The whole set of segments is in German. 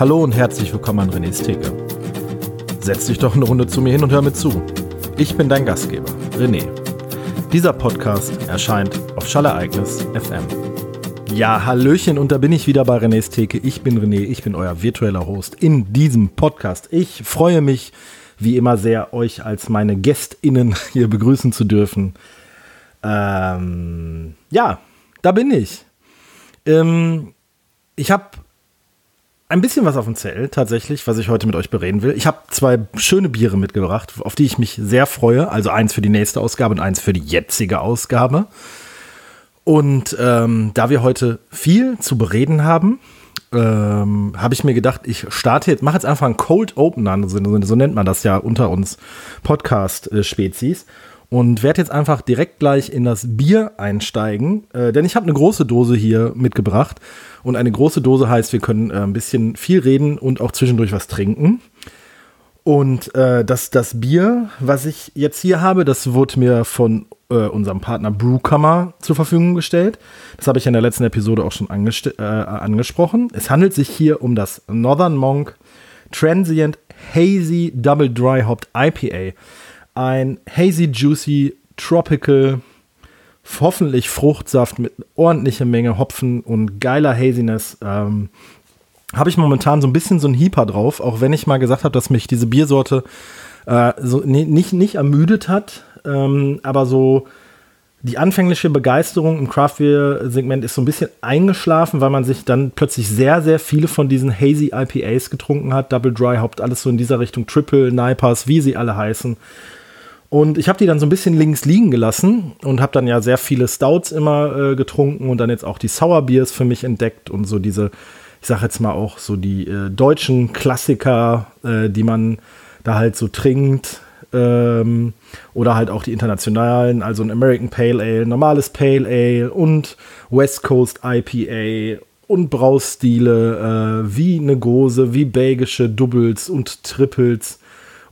Hallo und herzlich willkommen an René's Theke. Setz dich doch eine Runde zu mir hin und hör mir zu. Ich bin dein Gastgeber, René. Dieser Podcast erscheint auf Schallereignis FM. Ja, hallöchen, und da bin ich wieder bei René's Theke. Ich bin René, ich bin euer virtueller Host in diesem Podcast. Ich freue mich wie immer sehr, euch als meine GästInnen hier begrüßen zu dürfen. Ja, da bin ich. Ich habe ein bisschen was auf dem Zettel tatsächlich, was ich heute mit euch bereden will. Ich habe zwei schöne Biere mitgebracht, auf die ich mich sehr freue. Also eins für die nächste Ausgabe und eins für die jetzige Ausgabe. Und da wir heute viel zu bereden haben, habe ich mir gedacht, ich starte jetzt, mache jetzt einfach einen Cold Opener, so nennt man das ja unter uns Podcast-Spezies. Und werde jetzt einfach direkt gleich in das Bier einsteigen, denn ich habe eine große Dose hier mitgebracht. Und eine große Dose heißt, wir können ein bisschen viel reden und auch zwischendurch was trinken. Und das Bier, was ich jetzt hier habe, das wurde mir von unserem Partner Brewcomer zur Verfügung gestellt. Das habe ich in der letzten Episode auch schon angesprochen. Es handelt sich hier um das Northern Monk Transient Hazy Double Dry Hopped IPA. Ein hazy, juicy, tropical, hoffentlich Fruchtsaft mit ordentlicher Menge Hopfen und geiler Haziness. Habe ich momentan so ein bisschen so einen Hieper drauf, auch wenn ich mal gesagt habe, dass mich diese Biersorte nicht ermüdet hat. Aber so die anfängliche Begeisterung im Craft-Beer-Segment ist so ein bisschen eingeschlafen, weil man sich dann plötzlich sehr, sehr viele von diesen Hazy IPAs getrunken hat. Double Dry Hopped, alles so in dieser Richtung, Triple, Nipers, wie sie alle heißen. Und ich habe die dann so ein bisschen links liegen gelassen und habe dann ja sehr viele Stouts immer getrunken und dann jetzt auch die Sour Beers für mich entdeckt und so diese, ich sag jetzt mal auch so die deutschen Klassiker, die man da halt so trinkt, oder halt auch die internationalen, also ein American Pale Ale, normales Pale Ale und West Coast IPA und Braustile wie eine Gose, wie belgische Doubles und Triples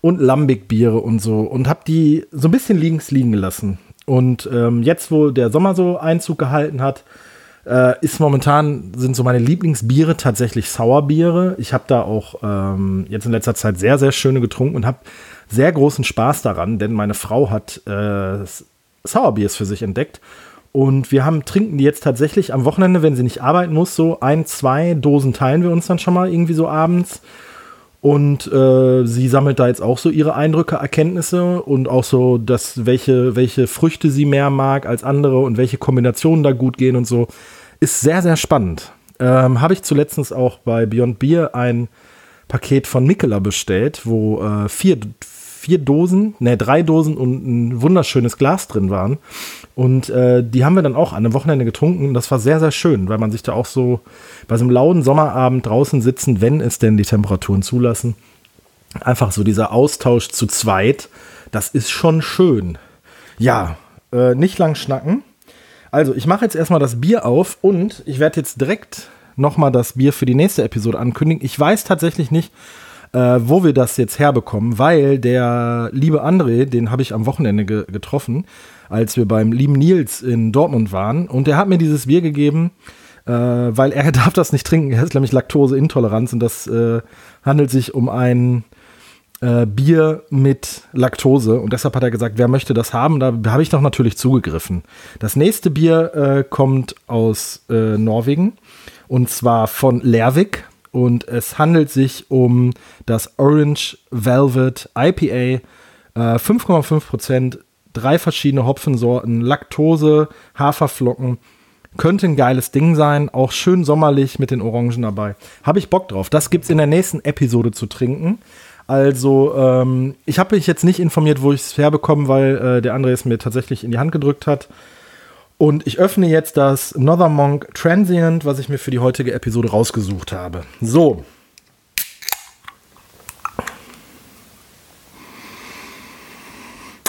und Lambic-Biere und so, und habe die so ein bisschen links liegen gelassen. Und jetzt, wo der Sommer so Einzug gehalten hat, sind so meine Lieblingsbiere tatsächlich Sour-Biere. Ich habe da auch jetzt in letzter Zeit sehr, sehr schöne getrunken und habe sehr großen Spaß daran, denn meine Frau hat Sour Beers für sich entdeckt. Und wir trinken die jetzt tatsächlich am Wochenende, wenn sie nicht arbeiten muss, so 1, 2 Dosen teilen wir uns dann schon mal irgendwie so abends. Und sie sammelt da jetzt auch so ihre Eindrücke, Erkenntnisse und auch so, dass welche Früchte sie mehr mag als andere und welche Kombinationen da gut gehen und so. Ist sehr, sehr spannend. Habe ich zuletzt auch bei Beyond Beer ein Paket von Mikkeler bestellt, wo 3 Dosen und ein wunderschönes Glas drin waren. Und die haben wir dann auch an einem Wochenende getrunken. Das war sehr, sehr schön, weil man sich da auch so bei so einem lauen Sommerabend draußen sitzen, wenn es denn die Temperaturen zulassen, einfach so dieser Austausch zu zweit, das ist schon schön. Ja, nicht lang schnacken. Also, ich mache jetzt erstmal das Bier auf und ich werde jetzt direkt nochmal das Bier für die nächste Episode ankündigen. Ich weiß tatsächlich nicht, wo wir das jetzt herbekommen, weil der liebe André, den habe ich am Wochenende getroffen, als wir beim lieben Nils in Dortmund waren, und der hat mir dieses Bier gegeben, weil er darf das nicht trinken, er hat nämlich Laktoseintoleranz, und das handelt sich um ein Bier mit Laktose, und deshalb hat er gesagt, wer möchte das haben? Da habe ich doch natürlich zugegriffen. Das nächste Bier kommt aus Norwegen, und zwar von Lervig. Und es handelt sich um das Orange Velvet IPA, 5,5%, 3 verschiedene Hopfensorten, Laktose, Haferflocken. Könnte ein geiles Ding sein, auch schön sommerlich mit den Orangen dabei. Habe ich Bock drauf, das gibt's in der nächsten Episode zu trinken. Also, ich habe mich jetzt nicht informiert, wo ich es herbekomme, weil der André es mir tatsächlich in die Hand gedrückt hat. Und ich öffne jetzt das Northern Monk Transient, was ich mir für die heutige Episode rausgesucht habe. So.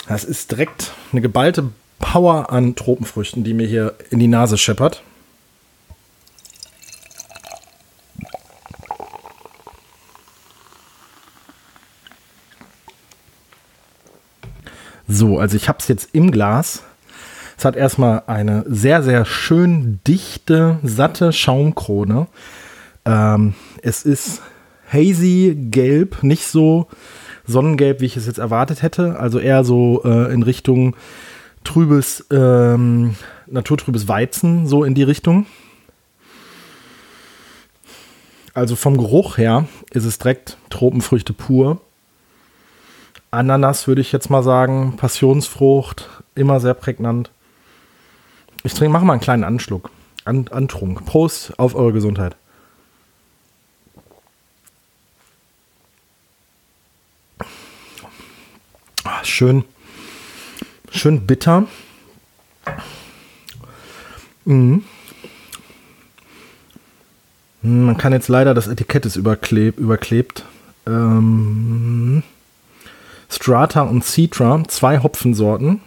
Das ist direkt eine geballte Power an Tropenfrüchten, die mir hier in die Nase scheppert. So, also ich habe es jetzt im Glas. Es hat erstmal eine sehr, sehr schön dichte, satte Schaumkrone. Es ist hazy gelb, nicht so sonnengelb, wie ich es jetzt erwartet hätte. Also eher so in Richtung trübes, naturtrübes Weizen, so in die Richtung. Also vom Geruch her ist es direkt Tropenfrüchte pur. Ananas würde ich jetzt mal sagen, Passionsfrucht, immer sehr prägnant. Ich mache mal einen kleinen Anschluck, Antrunk. Prost auf eure Gesundheit. Schön, schön bitter. Mhm. Man kann jetzt leider, das Etikett ist überklebt. Strata und Citra, 2 Hopfensorten.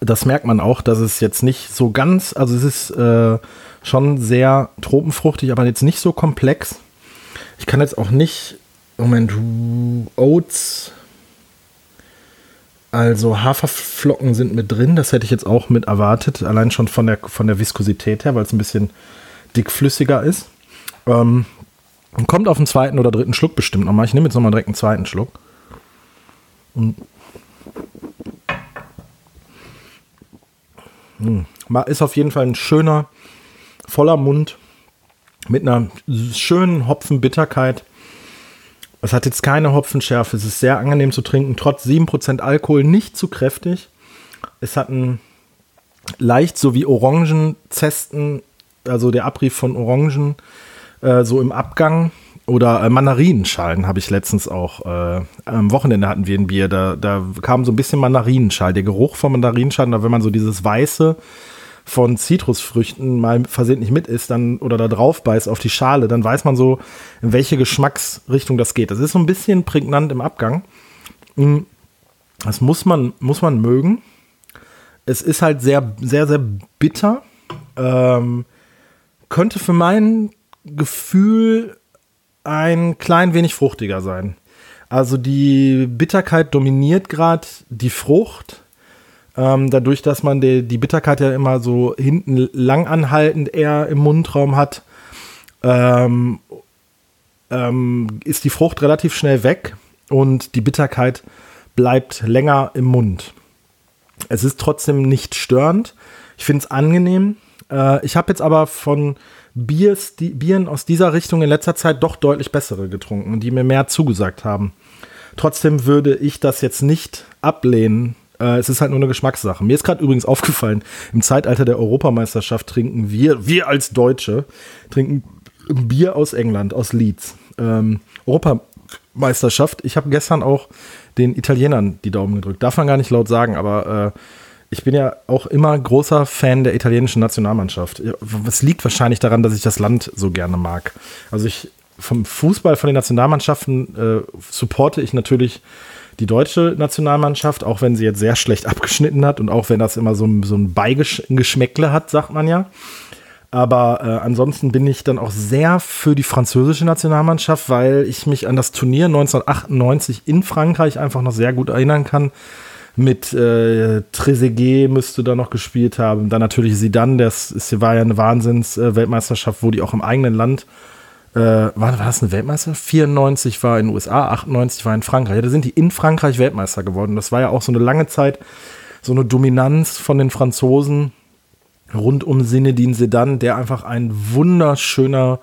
Das merkt man auch, dass es jetzt nicht so ganz, also es ist schon sehr tropenfruchtig, aber jetzt nicht so komplex. Ich kann jetzt auch nicht, Moment, Oats, also Haferflocken sind mit drin, das hätte ich jetzt auch mit erwartet, allein schon von der Viskosität her, weil es ein bisschen dickflüssiger ist. Kommt auf den zweiten oder dritten Schluck bestimmt nochmal. Ich nehme jetzt nochmal direkt einen zweiten Schluck. Ist auf jeden Fall ein schöner, voller Mund mit einer schönen Hopfenbitterkeit. Es hat jetzt keine Hopfenschärfe. Es ist sehr angenehm zu trinken, trotz 7% Alkohol, nicht zu kräftig. Es hat einen leicht so wie Orangenzesten, also der Abrieb von Orangen, so im Abgang, oder Mandarinenschalen habe ich letztens auch. Am Wochenende hatten wir ein Bier, da kam so ein bisschen Mandarinenschalen, der Geruch von Mandarinenschalen, wenn man so dieses Weiße von Zitrusfrüchten mal versehentlich mit isst dann, oder da drauf beißt auf die Schale, dann weiß man so, in welche Geschmacksrichtung das geht. Das ist so ein bisschen prägnant im Abgang. Das muss man mögen. Es ist halt sehr, sehr, sehr bitter. Könnte für meinen Gefühl ein klein wenig fruchtiger sein. Also die Bitterkeit dominiert gerade die Frucht. Dadurch, dass man die Bitterkeit ja immer so hinten lang anhaltend eher im Mundraum hat, ist die Frucht relativ schnell weg und die Bitterkeit bleibt länger im Mund. Es ist trotzdem nicht störend. Ich finde es angenehm. Ich habe jetzt aber von Bieren aus dieser Richtung in letzter Zeit doch deutlich bessere getrunken, die mir mehr zugesagt haben. Trotzdem würde ich das jetzt nicht ablehnen. Es ist halt nur eine Geschmackssache. Mir ist gerade übrigens aufgefallen, im Zeitalter der Europameisterschaft trinken wir als Deutsche, trinken Bier aus England, aus Leeds. Europameisterschaft, ich habe gestern auch den Italienern die Daumen gedrückt. Darf man gar nicht laut sagen, aber ich bin ja auch immer großer Fan der italienischen Nationalmannschaft. Es liegt wahrscheinlich daran, dass ich das Land so gerne mag. Also vom Fußball, von den Nationalmannschaften supporte ich natürlich die deutsche Nationalmannschaft, auch wenn sie jetzt sehr schlecht abgeschnitten hat und auch wenn das immer so ein Beigeschmäckle hat, sagt man ja. Aber ansonsten bin ich dann auch sehr für die französische Nationalmannschaft, weil ich mich an das Turnier 1998 in Frankreich einfach noch sehr gut erinnern kann. Mit Trezeguet müsste da noch gespielt haben. Dann natürlich Zidane, das war ja eine Wahnsinns-Weltmeisterschaft, wo die auch im eigenen Land, war das eine Weltmeisterschaft? 94 war in den USA, 98 war in Frankreich. Ja, da sind die in Frankreich Weltmeister geworden. Das war ja auch so eine lange Zeit, so eine Dominanz von den Franzosen rund um Zinedine Zidane, der einfach ein wunderschöner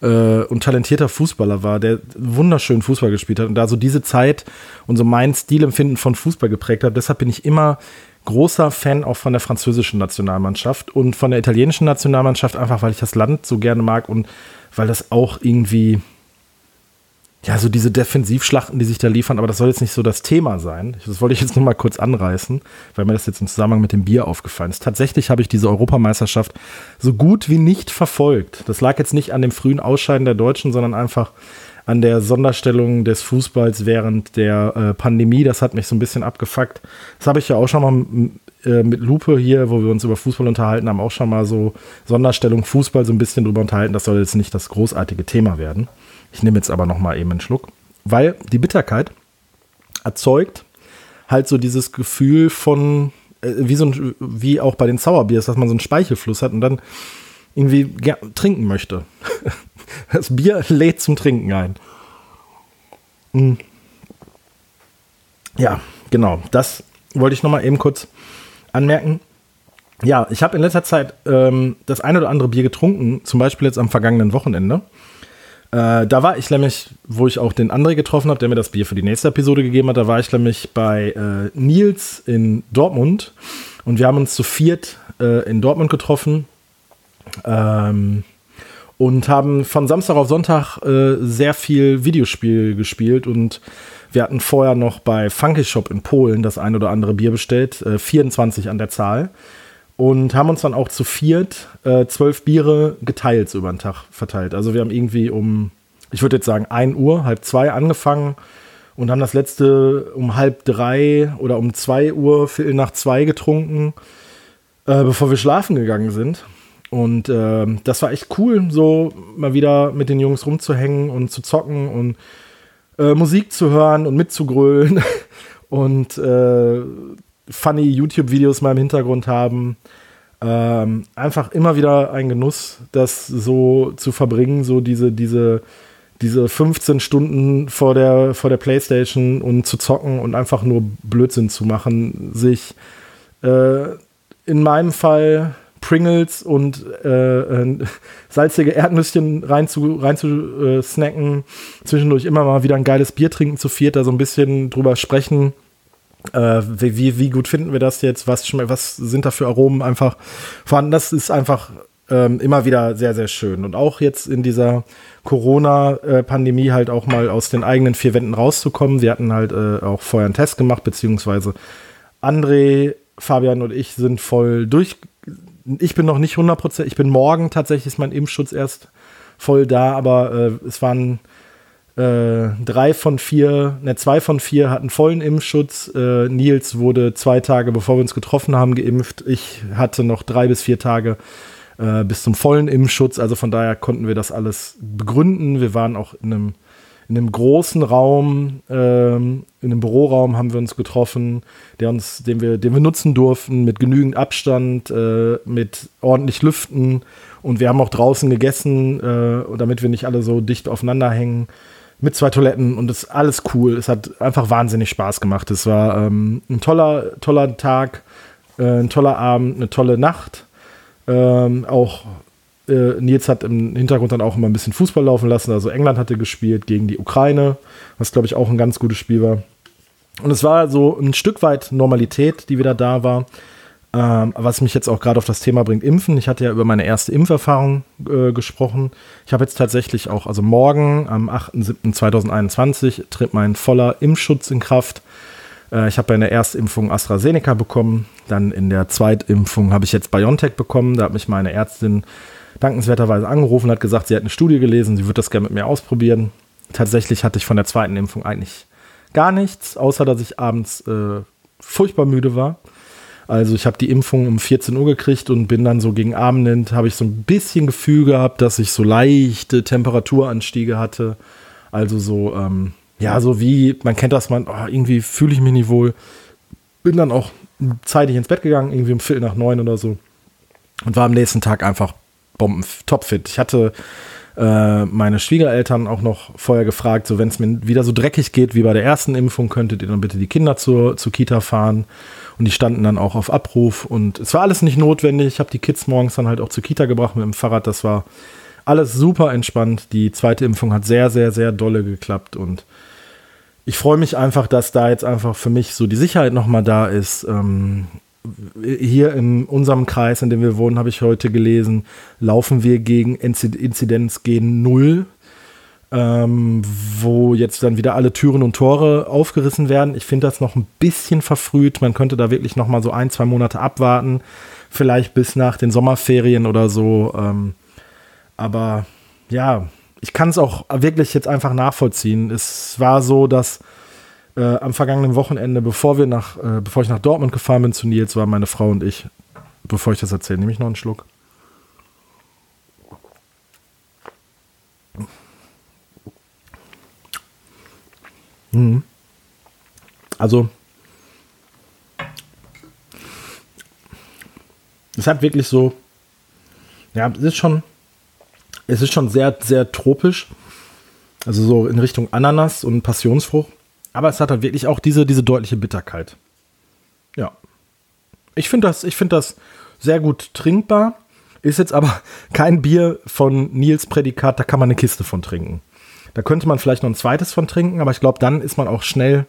und talentierter Fußballer war, der wunderschön Fußball gespielt hat und da so diese Zeit und so mein Stilempfinden von Fußball geprägt hat. Deshalb bin ich immer großer Fan auch von der französischen Nationalmannschaft und von der italienischen Nationalmannschaft, einfach weil ich das Land so gerne mag und weil das auch irgendwie, ja, so diese Defensivschlachten, die sich da liefern, aber das soll jetzt nicht so das Thema sein. Das wollte ich jetzt nur mal kurz anreißen, weil mir das jetzt im Zusammenhang mit dem Bier aufgefallen ist. Tatsächlich habe ich diese Europameisterschaft so gut wie nicht verfolgt. Das lag jetzt nicht an dem frühen Ausscheiden der Deutschen, sondern einfach an der Sonderstellung des Fußballs während der Pandemie. Das hat mich so ein bisschen abgefuckt. Das habe ich ja auch schon mal mit Lupe hier, wo wir uns über Fußball unterhalten haben, auch schon mal so Sonderstellung Fußball so ein bisschen drüber unterhalten. Das soll jetzt nicht das großartige Thema werden. Ich nehme jetzt aber noch mal eben einen Schluck, weil die Bitterkeit erzeugt halt so dieses Gefühl von, wie auch bei den Sauerbiers, dass man so einen Speichelfluss hat und dann irgendwie trinken möchte. Das Bier lädt zum Trinken ein. Hm. Ja, genau. Das wollte ich nochmal eben kurz anmerken. Ja, ich habe in letzter Zeit das ein oder andere Bier getrunken, zum Beispiel jetzt am vergangenen Wochenende. Da war ich nämlich, wo ich auch den André getroffen habe, der mir das Bier für die nächste Episode gegeben hat, da war ich nämlich bei Nils in Dortmund und wir haben uns zu viert in Dortmund getroffen und haben von Samstag auf Sonntag sehr viel Videospiel gespielt und wir hatten vorher noch bei Funky Shop in Polen das ein oder andere Bier bestellt, 24 an der Zahl. Und haben uns dann auch zu viert 12 Biere geteilt so über den Tag verteilt. Also wir haben irgendwie um, ich würde jetzt sagen 1 Uhr, halb 2 angefangen und haben das letzte um halb 3 oder um 2 Uhr, Viertel nach 2 getrunken, bevor wir schlafen gegangen sind. Und das war echt cool, so mal wieder mit den Jungs rumzuhängen und zu zocken und Musik zu hören und mitzugrölen und funny YouTube-Videos mal im Hintergrund haben. Einfach immer wieder ein Genuss, das so zu verbringen, so diese 15 Stunden vor der Playstation und zu zocken und einfach nur Blödsinn zu machen, sich in meinem Fall Pringles und salzige Erdnüsschen rein zu snacken, zwischendurch immer mal wieder ein geiles Bier trinken zu viert, da so ein bisschen drüber sprechen, wie gut finden wir das jetzt, was sind da für Aromen einfach vorhanden, das ist einfach immer wieder sehr, sehr schön und auch jetzt in dieser Corona-Pandemie halt auch mal aus den eigenen vier Wänden rauszukommen. Wir hatten halt auch vorher einen Test gemacht, beziehungsweise André, Fabian und ich sind voll durch, ich bin noch nicht 100%, ich bin morgen tatsächlich, ist mein Impfschutz erst voll da, aber es waren 2 von 4 hatten vollen Impfschutz. Nils wurde 2 Tage, bevor wir uns getroffen haben, geimpft. Ich hatte noch 3 bis 4 Tage bis zum vollen Impfschutz. Also von daher konnten wir das alles begründen. Wir waren auch in einem großen Raum, in einem Büroraum haben wir uns getroffen, den wir nutzen durften, mit genügend Abstand, mit ordentlich Lüften. Und wir haben auch draußen gegessen, damit wir nicht alle so dicht aufeinander hängen, mit 2 Toiletten und das ist alles cool. Es hat einfach wahnsinnig Spaß gemacht. Es war ein toller Tag, ein toller Abend, eine tolle Nacht. Auch Nils hat im Hintergrund dann auch immer ein bisschen Fußball laufen lassen. Also England hatte gespielt gegen die Ukraine, was, glaube ich, auch ein ganz gutes Spiel war. Und es war so ein Stück weit Normalität, die wieder da war. Was mich jetzt auch gerade auf das Thema bringt, Impfen. Ich hatte ja über meine erste Impferfahrung gesprochen. Ich habe jetzt tatsächlich auch, also morgen am 8.7.2021 tritt mein voller Impfschutz in Kraft. Ich habe bei der Erstimpfung AstraZeneca bekommen. Dann in der Zweitimpfung habe ich jetzt BioNTech bekommen. Da hat mich meine Ärztin dankenswerterweise angerufen, hat gesagt, sie hat eine Studie gelesen, sie würde das gerne mit mir ausprobieren. Tatsächlich hatte ich von der zweiten Impfung eigentlich gar nichts, außer dass ich abends furchtbar müde war. Also ich habe die Impfung um 14 Uhr gekriegt und bin dann so gegen Abend hin, habe ich so ein bisschen Gefühl gehabt, dass ich so leichte Temperaturanstiege hatte. Also so, ja, so wie, man kennt das, irgendwie fühle ich mich nicht wohl. Bin dann auch zeitig ins Bett gegangen, irgendwie um 8:45 oder so. Und war am nächsten Tag einfach topfit. Ich hatte meine Schwiegereltern auch noch vorher gefragt, so wenn es mir wieder so dreckig geht wie bei der ersten Impfung, könntet ihr dann bitte die Kinder zur Kita fahren. Und die standen dann auch auf Abruf und es war alles nicht notwendig. Ich habe die Kids morgens dann halt auch zur Kita gebracht mit dem Fahrrad. Das war alles super entspannt. Die zweite Impfung hat sehr, sehr, sehr dolle geklappt und ich freue mich einfach, dass da jetzt einfach für mich so die Sicherheit nochmal da ist. Hier in unserem Kreis, in dem wir wohnen, habe ich heute gelesen, laufen wir gegen Inzidenz gen 0, wo jetzt dann wieder alle Türen und Tore aufgerissen werden. Ich finde das noch ein bisschen verfrüht. Man könnte da wirklich noch mal so 1-2 Monate abwarten, vielleicht bis nach den Sommerferien oder so. Aber ja, ich kann es auch wirklich jetzt einfach nachvollziehen. Es war so, dass am vergangenen Wochenende, bevor ich nach Dortmund gefahren bin zu Nils, waren meine Frau und ich, bevor ich das erzähle, nehme ich noch einen Schluck. Mhm. Also, es hat wirklich so, ja, es ist schon Es ist schon sehr, sehr tropisch. Also so in Richtung Ananas und Passionsfrucht. Aber es hat halt wirklich auch diese deutliche Bitterkeit. Ja. Ich finde das sehr gut trinkbar. Ist jetzt aber kein Bier von Nils Prädikat, da kann man eine Kiste von trinken. Da könnte man vielleicht noch ein zweites von trinken, aber ich glaube, dann ist man auch schnell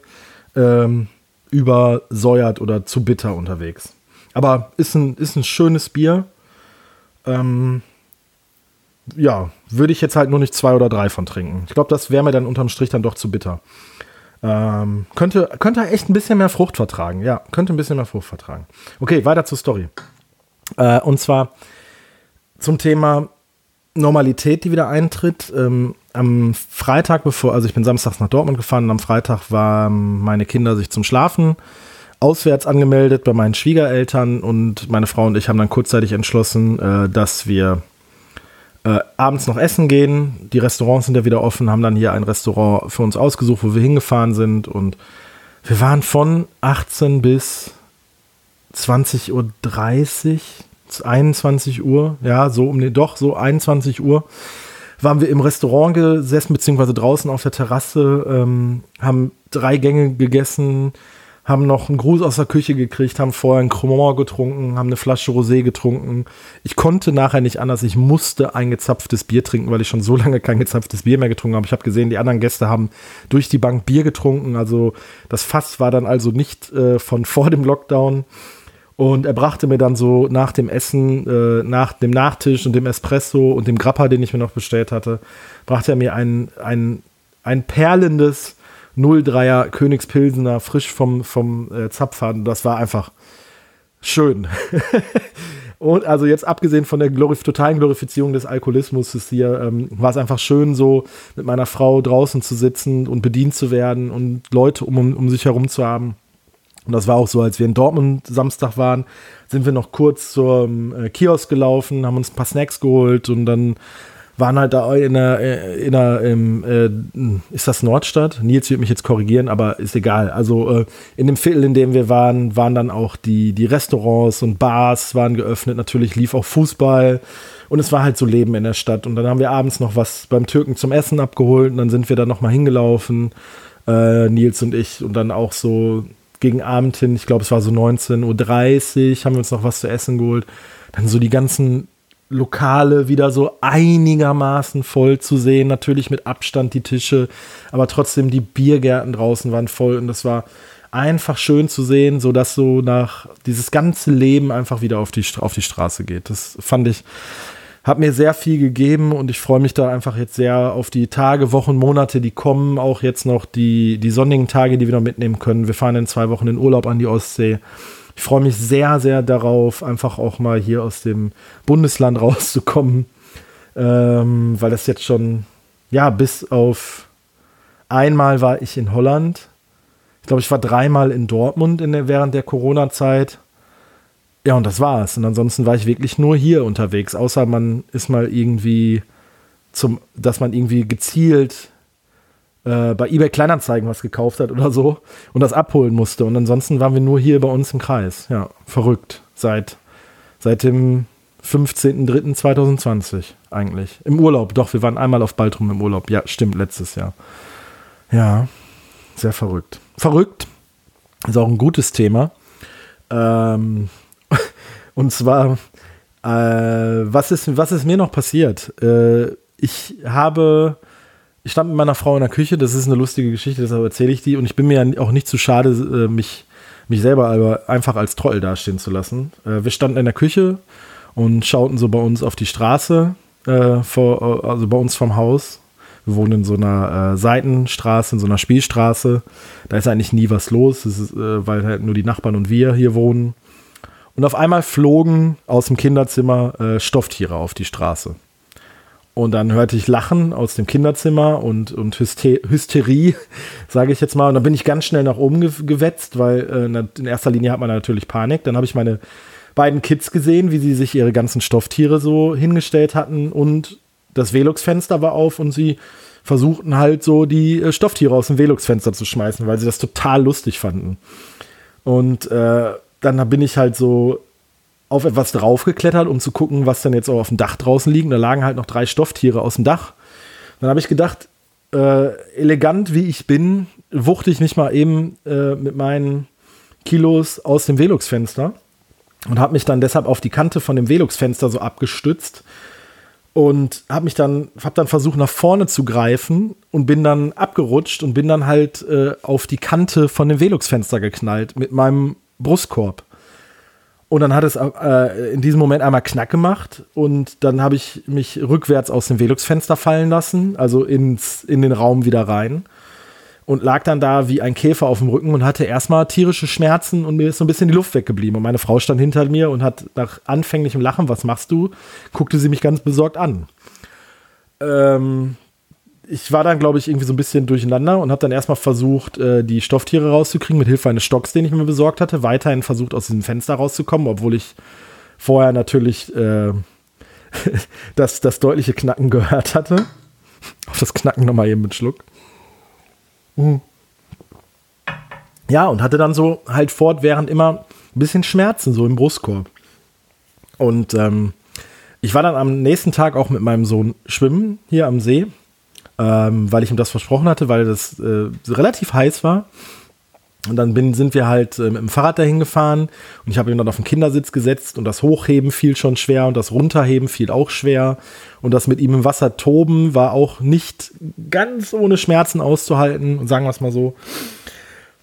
übersäuert oder zu bitter unterwegs. Aber ist ein schönes Bier. Ja, würde ich jetzt halt nur nicht 2 oder 3 von trinken. Ich glaube, das wäre mir dann unterm Strich dann doch zu bitter. Könnte echt ein bisschen mehr Frucht vertragen. Ja, könnte ein bisschen mehr Frucht vertragen. Okay, weiter zur Story. Und zwar zum Thema Normalität, die wieder eintritt. Am Freitag, ich bin samstags nach Dortmund gefahren, und am Freitag waren meine Kinder sich zum Schlafen auswärts angemeldet bei meinen Schwiegereltern, und meine Frau und ich haben dann kurzzeitig entschlossen, dass wir abends noch essen gehen. Die Restaurants sind ja wieder offen, haben dann hier ein Restaurant für uns ausgesucht, wo wir hingefahren sind, und wir waren von 18 bis 20:30 Uhr, 21 Uhr, ja, so 21 Uhr waren wir im Restaurant gesessen, beziehungsweise draußen auf der Terrasse, haben 3 Gänge gegessen, haben noch einen Gruß aus der Küche gekriegt, haben vorher einen Cremant getrunken, haben eine Flasche Rosé getrunken. Ich konnte nachher nicht anders, ich musste ein gezapftes Bier trinken, weil ich schon so lange kein gezapftes Bier mehr getrunken habe. Ich habe gesehen, die anderen Gäste haben durch die Bank Bier getrunken, also das Fass war dann also nicht von vor dem Lockdown. Und er brachte mir dann so nach dem Essen, nach dem Nachtisch und dem Espresso und dem Grappa, den ich mir noch bestellt hatte, brachte er mir ein perlendes 0,3er Königspilsener, frisch vom Zapfhahn. Das war einfach schön. Und also jetzt abgesehen von der totalen Glorifizierung des Alkoholismus hier, war es einfach schön, so mit meiner Frau draußen zu sitzen und bedient zu werden und Leute um sich herum zu haben. Und das war auch so, als wir in Dortmund Samstag waren, sind wir noch kurz zum Kiosk gelaufen, haben uns ein paar Snacks geholt und dann waren halt da ist das Nordstadt? Nils wird mich jetzt korrigieren, aber ist egal. Also in dem Viertel, in dem wir waren, waren dann auch die Restaurants und Bars waren geöffnet. Natürlich lief auch Fußball und es war halt so Leben in der Stadt. Und dann haben wir abends noch was beim Türken zum Essen abgeholt und dann sind wir da nochmal hingelaufen, Nils und ich, und dann auch so gegen Abend hin, ich glaube, es war so 19:30 Uhr, haben wir uns noch was zu essen geholt. Dann so die ganzen Lokale wieder so einigermaßen voll zu sehen. Natürlich mit Abstand die Tische, aber trotzdem die Biergärten draußen waren voll. Und das war einfach schön zu sehen, sodass so nach dieses ganze Leben einfach wieder auf die Straße geht. Das fand ich, hat mir sehr viel gegeben und ich freue mich da einfach jetzt sehr auf die Tage, Wochen, Monate, die kommen, auch jetzt noch die sonnigen Tage, die wir noch mitnehmen können. Wir fahren in 2 Wochen in Urlaub an die Ostsee. Ich freue mich sehr, sehr darauf, einfach auch mal hier aus dem Bundesland rauszukommen, weil das jetzt schon, ja, bis auf einmal war ich in Holland. Ich glaube, ich war 3-mal in Dortmund während der Corona-Zeit. Ja, und das war's. Und ansonsten war ich wirklich nur hier unterwegs, außer man ist mal irgendwie dass man irgendwie gezielt bei eBay Kleinanzeigen was gekauft hat oder so und das abholen musste. Und ansonsten waren wir nur hier bei uns im Kreis. Ja, verrückt. Seit dem 15.03.2020 eigentlich. Im Urlaub, doch, wir waren einmal auf Baltrum im Urlaub. Ja, stimmt, letztes Jahr. Ja, sehr verrückt. Verrückt ist auch ein gutes Thema. Und zwar, was ist mir noch passiert? Ich stand mit meiner Frau in der Küche, das ist eine lustige Geschichte, deshalb erzähle ich die. Und ich bin mir ja auch nicht zu schade, mich selber einfach als Trottel dastehen zu lassen. Wir standen in der Küche und schauten so bei uns auf die Straße, also bei uns vom Haus. Wir wohnen in so einer Seitenstraße, in so einer Spielstraße. Da ist eigentlich nie was los, das ist, weil halt nur die Nachbarn und wir hier wohnen. Und auf einmal flogen aus dem Kinderzimmer Stofftiere auf die Straße. Und dann hörte ich Lachen aus dem Kinderzimmer und Hysterie, sage ich jetzt mal. Und dann bin ich ganz schnell nach oben gewetzt, weil in erster Linie hat man natürlich Panik. Dann habe ich meine beiden Kids gesehen, wie sie sich ihre ganzen Stofftiere so hingestellt hatten. Und das Velux-Fenster war auf und sie versuchten halt so die Stofftiere aus dem Velux-Fenster zu schmeißen, weil sie das total lustig fanden. Und dann bin ich halt so auf etwas draufgeklettert, um zu gucken, was dann jetzt auch auf dem Dach draußen liegt. Und da lagen halt noch 3 Stofftiere aus dem Dach. Dann habe ich gedacht, elegant wie ich bin, wuchte ich mich mal eben mit meinen Kilos aus dem Velux-Fenster und habe mich dann deshalb auf die Kante von dem Velux-Fenster so abgestützt und habe dann versucht, nach vorne zu greifen und bin dann abgerutscht und bin dann halt auf die Kante von dem Velux-Fenster geknallt mit meinem Brustkorb. Und dann hat es in diesem Moment einmal Knack gemacht und dann habe ich mich rückwärts aus dem Velux-Fenster fallen lassen, also in den Raum wieder rein und lag dann da wie ein Käfer auf dem Rücken und hatte erstmal tierische Schmerzen und mir ist so ein bisschen die Luft weggeblieben. Und meine Frau stand hinter mir und hat nach anfänglichem Lachen, was machst du, guckte sie mich ganz besorgt an. Ich war dann, glaube ich, irgendwie so ein bisschen durcheinander und habe dann erstmal versucht, die Stofftiere rauszukriegen mit Hilfe eines Stocks, den ich mir besorgt hatte. Weiterhin versucht, aus diesem Fenster rauszukommen, obwohl ich vorher natürlich das deutliche Knacken gehört hatte. Auf das Knacken nochmal eben mit Schluck. Ja, und hatte dann so halt fortwährend immer ein bisschen Schmerzen, so im Brustkorb. Und ich war dann am nächsten Tag auch mit meinem Sohn schwimmen, hier am See. Weil ich ihm das versprochen hatte, weil das relativ heiß war. Und dann sind wir halt mit dem Fahrrad dahin gefahren und ich habe ihn dann auf den Kindersitz gesetzt und das Hochheben fiel schon schwer und das Runterheben fiel auch schwer und das mit ihm im Wasser toben war auch nicht ganz ohne Schmerzen auszuhalten, sagen wir es mal so.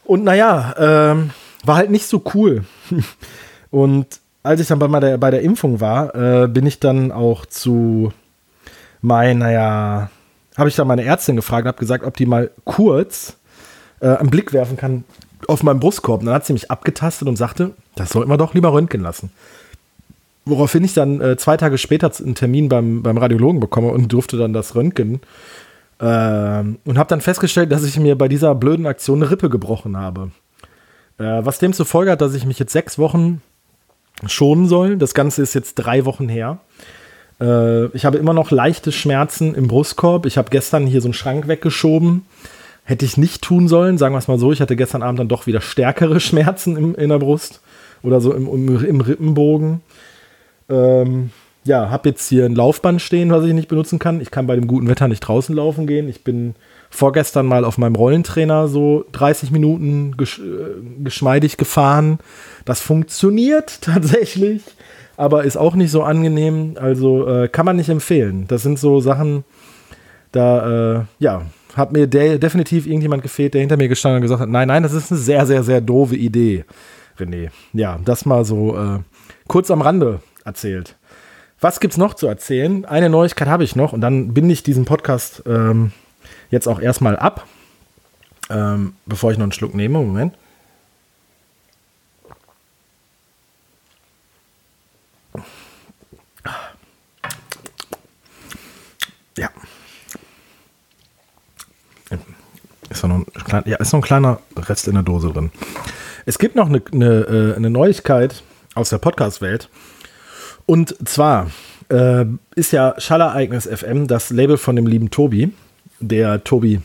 Und naja, war halt nicht so cool. Und als ich dann bei der Impfung war, bin ich dann auch zu meiner, habe ich dann meine Ärztin gefragt, habe gesagt, ob die mal kurz einen Blick werfen kann auf meinen Brustkorb. Und dann hat sie mich abgetastet und sagte, das sollten wir doch lieber röntgen lassen. Woraufhin ich dann 2 Tage später einen Termin beim Radiologen bekomme und durfte dann das röntgen. Und habe dann festgestellt, dass ich mir bei dieser blöden Aktion eine Rippe gebrochen habe. Was demzufolge hat, dass ich mich jetzt 6 Wochen schonen soll. Das Ganze ist jetzt 3 Wochen her. Ich habe immer noch leichte Schmerzen im Brustkorb. Ich habe gestern hier so einen Schrank weggeschoben. Hätte ich nicht tun sollen, sagen wir es mal so. Ich hatte gestern Abend dann doch wieder stärkere Schmerzen in der Brust oder so im Rippenbogen. Ja, habe jetzt hier ein Laufband stehen, was ich nicht benutzen kann. Ich kann bei dem guten Wetter nicht draußen laufen gehen. Ich bin vorgestern mal auf meinem Rollentrainer so 30 Minuten geschmeidig gefahren. Das funktioniert tatsächlich. Aber ist auch nicht so angenehm, also kann man nicht empfehlen. Das sind so Sachen, da hat mir definitiv irgendjemand gefehlt, der hinter mir gestanden und gesagt hat, nein, das ist eine sehr, sehr, sehr doofe Idee, René. Ja, das mal so kurz am Rande erzählt. Was gibt's noch zu erzählen? Eine Neuigkeit habe ich noch und dann binde ich diesen Podcast jetzt auch erstmal ab, bevor ich noch einen Schluck nehme, Moment. Ja. Ist noch ein kleiner Rest in der Dose drin. Es gibt noch eine Neuigkeit aus der Podcast-Welt. Und zwar ist ja Schallereignis FM das Label von dem lieben Tobi. Der Tobi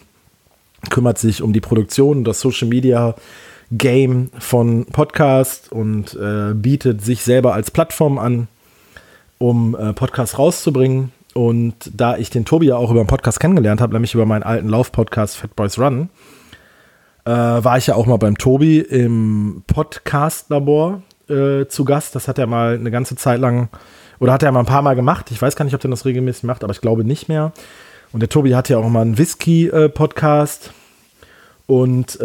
kümmert sich um die Produktion, das Social-Media-Game von Podcast und bietet sich selber als Plattform an, um Podcasts rauszubringen. Und da ich den Tobi ja auch über einen Podcast kennengelernt habe, nämlich über meinen alten Lauf-Podcast Fat Boys Run, war ich ja auch mal beim Tobi im Podcast-Labor zu Gast. Das hat er mal eine ganze Zeit lang, oder hat er mal ein paar Mal gemacht. Ich weiß gar nicht, ob der das regelmäßig macht, aber ich glaube nicht mehr. Und der Tobi hat ja auch mal einen Whisky-Podcast und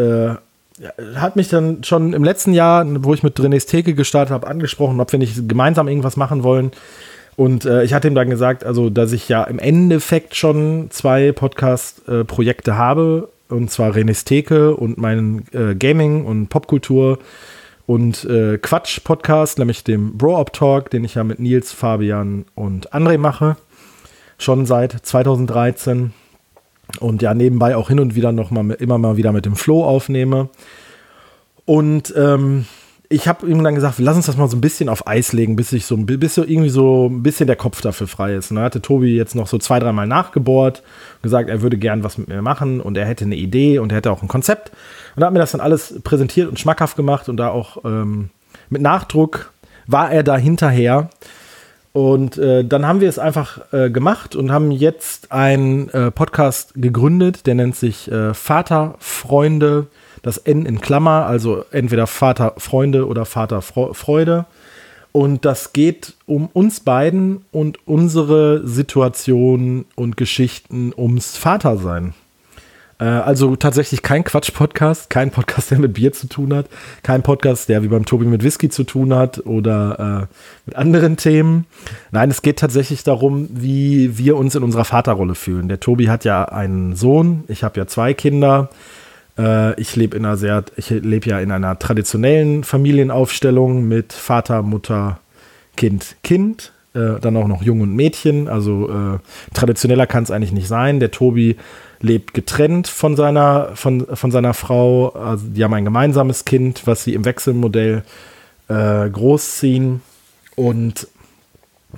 hat mich dann schon im letzten Jahr, wo ich mit René Theke gestartet habe, angesprochen, ob wir nicht gemeinsam irgendwas machen wollen. Und ich hatte ihm dann gesagt, also dass ich ja im Endeffekt schon 2 Podcast-Projekte habe, und zwar René Theke und meinen Gaming- und Popkultur- und Quatsch-Podcast, nämlich dem Bro-Op-Talk, den ich ja mit Nils, Fabian und André mache, schon seit 2013. Und ja, nebenbei auch hin und wieder immer mal wieder mit dem Flo aufnehme. Und ich habe ihm dann gesagt, lass uns das mal so ein bisschen auf Eis legen, bis irgendwie so ein bisschen der Kopf dafür frei ist. Und dann hatte Tobi jetzt noch so 2-3 Mal nachgebohrt und gesagt, er würde gern was mit mir machen und er hätte eine Idee und er hätte auch ein Konzept. Und hat mir das dann alles präsentiert und schmackhaft gemacht und da auch mit Nachdruck war er da hinterher. Und dann haben wir es einfach gemacht und haben jetzt einen Podcast gegründet, der nennt sich Vaterfreunde, das N in Klammer, also entweder Vaterfreunde oder Vaterfreude. Und das geht um uns beiden und unsere Situationen und Geschichten ums Vatersein. Also tatsächlich kein Quatsch-Podcast, kein Podcast, der mit Bier zu tun hat, kein Podcast, der wie beim Tobi mit Whisky zu tun hat oder mit anderen Themen. Nein, es geht tatsächlich darum, wie wir uns in unserer Vaterrolle fühlen. Der Tobi hat ja einen Sohn, ich habe ja 2 Kinder. Ich lebe ja in einer traditionellen Familienaufstellung mit Vater, Mutter, Kind, Kind. Dann auch noch Jung und Mädchen. Also traditioneller kann es eigentlich nicht sein. Der Tobi lebt getrennt von seiner Frau. Also die haben ein gemeinsames Kind, was sie im Wechselmodell großziehen. Und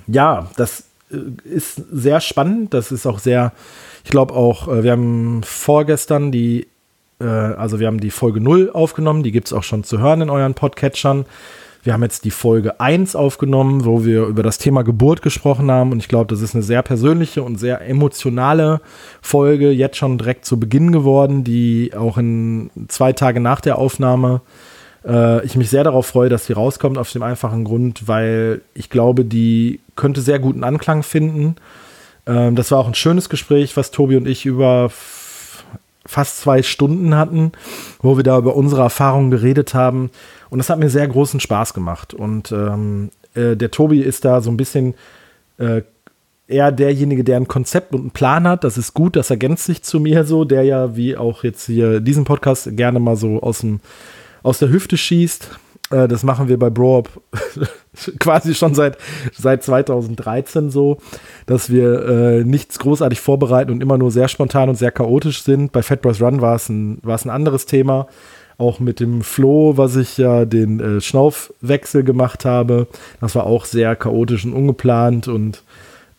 ja, das ist sehr spannend. Das ist auch sehr, ich glaube auch, wir haben vorgestern die Folge 0 aufgenommen, die gibt es auch schon zu hören in euren Podcatchern. Wir haben jetzt die Folge 1 aufgenommen, wo wir über das Thema Geburt gesprochen haben und ich glaube, das ist eine sehr persönliche und sehr emotionale Folge, jetzt schon direkt zu Beginn geworden, die auch in 2 Tage nach der Aufnahme, ich mich sehr darauf freue, dass die rauskommt, auf dem einfachen Grund, weil ich glaube, die könnte sehr guten Anklang finden. Das war auch ein schönes Gespräch, was Tobi und ich über fast 2 Stunden hatten, wo wir da über unsere Erfahrungen geredet haben. Und das hat mir sehr großen Spaß gemacht. Und der Tobi ist da so ein bisschen eher derjenige, der ein Konzept und einen Plan hat. Das ist gut, das ergänzt sich zu mir so, der ja, wie auch jetzt hier diesen Podcast, gerne mal so aus der Hüfte schießt. Das machen wir bei Bro-Op quasi schon seit 2013 so, dass wir nichts großartig vorbereiten und immer nur sehr spontan und sehr chaotisch sind. Bei Fat Boys Run war es ein anderes Thema. Auch mit dem Flo, was ich ja den Schnaufwechsel gemacht habe. Das war auch sehr chaotisch und ungeplant. Und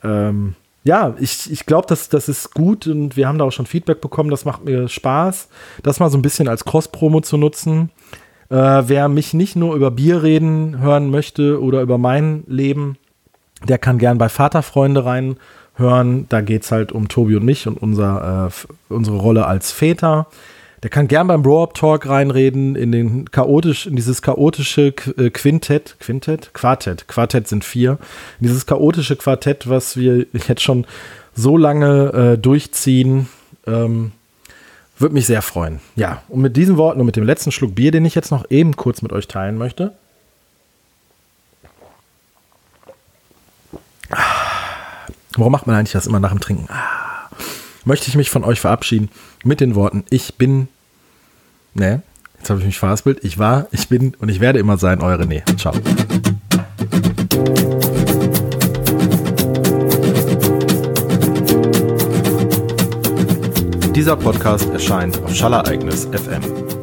ich glaube, das ist gut. Und wir haben da auch schon Feedback bekommen. Das macht mir Spaß, das mal so ein bisschen als Cross-Promo zu nutzen. Wer mich nicht nur über Bier reden hören möchte oder über mein Leben, der kann gern bei Vaterfreunde reinhören. Da geht's halt um Tobi und mich und unsere Rolle als Väter. Der kann gern beim Bro-Op-Talk reinreden, in dieses chaotische Quartett sind 4. In dieses chaotische Quartett, was wir jetzt schon so lange durchziehen, würde mich sehr freuen. Ja, und mit diesen Worten und mit dem letzten Schluck Bier, den ich jetzt noch eben kurz mit euch teilen möchte, warum macht man eigentlich das immer nach dem Trinken? Möchte ich mich von euch verabschieden mit den Worten, jetzt habe ich mich verhaspelt, ich war, ich bin und ich werde immer sein, euer René. Ciao. Dieser Podcast erscheint auf Schallereignis FM.